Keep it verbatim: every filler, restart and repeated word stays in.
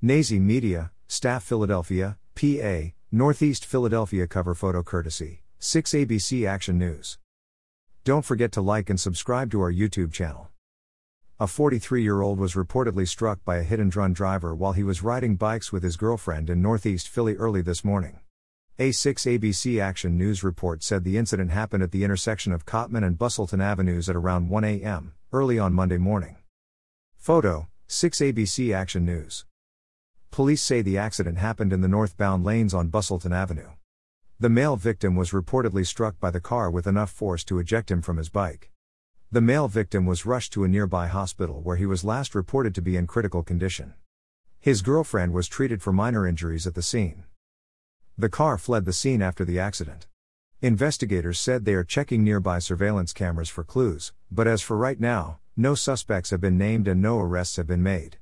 NAZY Media, Staff Philadelphia, P A, Northeast Philadelphia. Cover photo courtesy, six A B C Action News. Don't forget to like and subscribe to our YouTube channel. A forty-three-year-old was reportedly struck by a hit-and-run driver while he was riding bikes with his girlfriend in Northeast Philly early this morning. A six A B C Action News report said the incident happened at the intersection of Cotman and Bustleton Avenues at around one a m, early on Monday morning. Photo, six A B C Action News. Police say the accident happened in the northbound lanes on Bustleton Avenue. The male victim was reportedly struck by the car with enough force to eject him from his bike. The male victim was rushed to a nearby hospital where he was last reported to be in critical condition. His girlfriend was treated for minor injuries at the scene. The car fled the scene after the accident. Investigators said they are checking nearby surveillance cameras for clues, but as for right now, no suspects have been named and no arrests have been made.